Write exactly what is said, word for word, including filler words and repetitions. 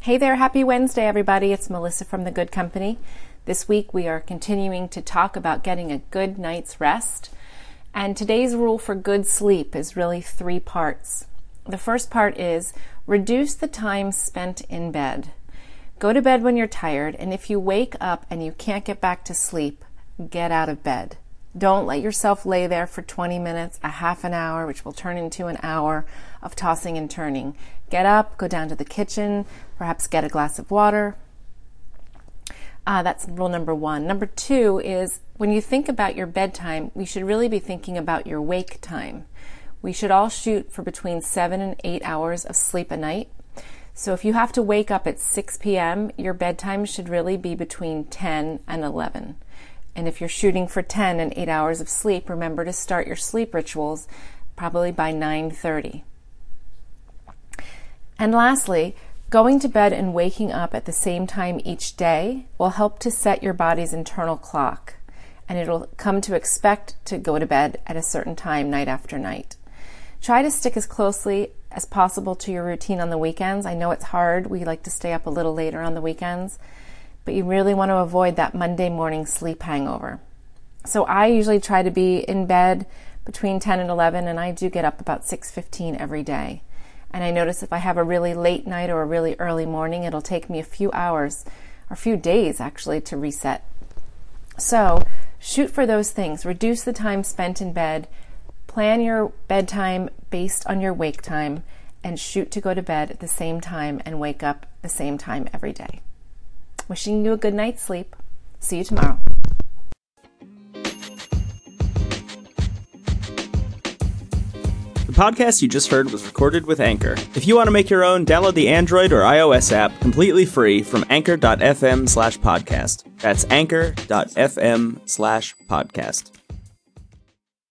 Hey there, happy Wednesday everybody. It's Melissa from The Good Company. This week we are continuing to talk about getting a good night's rest. And today's rule for good sleep is really three parts. The first part is reduce the time spent in bed. Go to bed when you're tired, and if you wake up and you can't get back to sleep, get out of bed. Don't let yourself lay there for twenty minutes, a half an hour, which will turn into an hour of tossing and turning. Get up, go down to the kitchen, perhaps get a glass of water. Uh, that's rule number one. Number two is when you think about your bedtime, we should really be thinking about your wake time. We should all shoot for between seven and eight hours of sleep a night. So if you have to wake up at six p.m., your bedtime should really be between ten and eleven. And if you're shooting for ten and eight hours of sleep, remember to start your sleep rituals probably by nine thirty. And lastly, going to bed and waking up at the same time each day will help to set your body's internal clock, and it'll come to expect to go to bed at a certain time night after night. Try to stick as closely as possible to your routine on the weekends. I know it's hard. We like to stay up a little later on the weekends, but you really want to avoid that Monday morning sleep hangover. So I usually try to be in bed between ten and eleven, and I do get up about six fifteen every day. And I notice if I have a really late night or a really early morning, it'll take me a few hours or a few days actually to reset. So shoot for those things. Reduce the time spent in bed. Plan your bedtime based on your wake time, and shoot to go to bed at the same time and wake up the same time every day. Wishing you a good night's sleep. See you tomorrow. The podcast you just heard was recorded with Anchor. If you want to make your own, download the Android or iOS app completely free from anchor dot f m slash podcast. That's anchor dot f m slash podcast.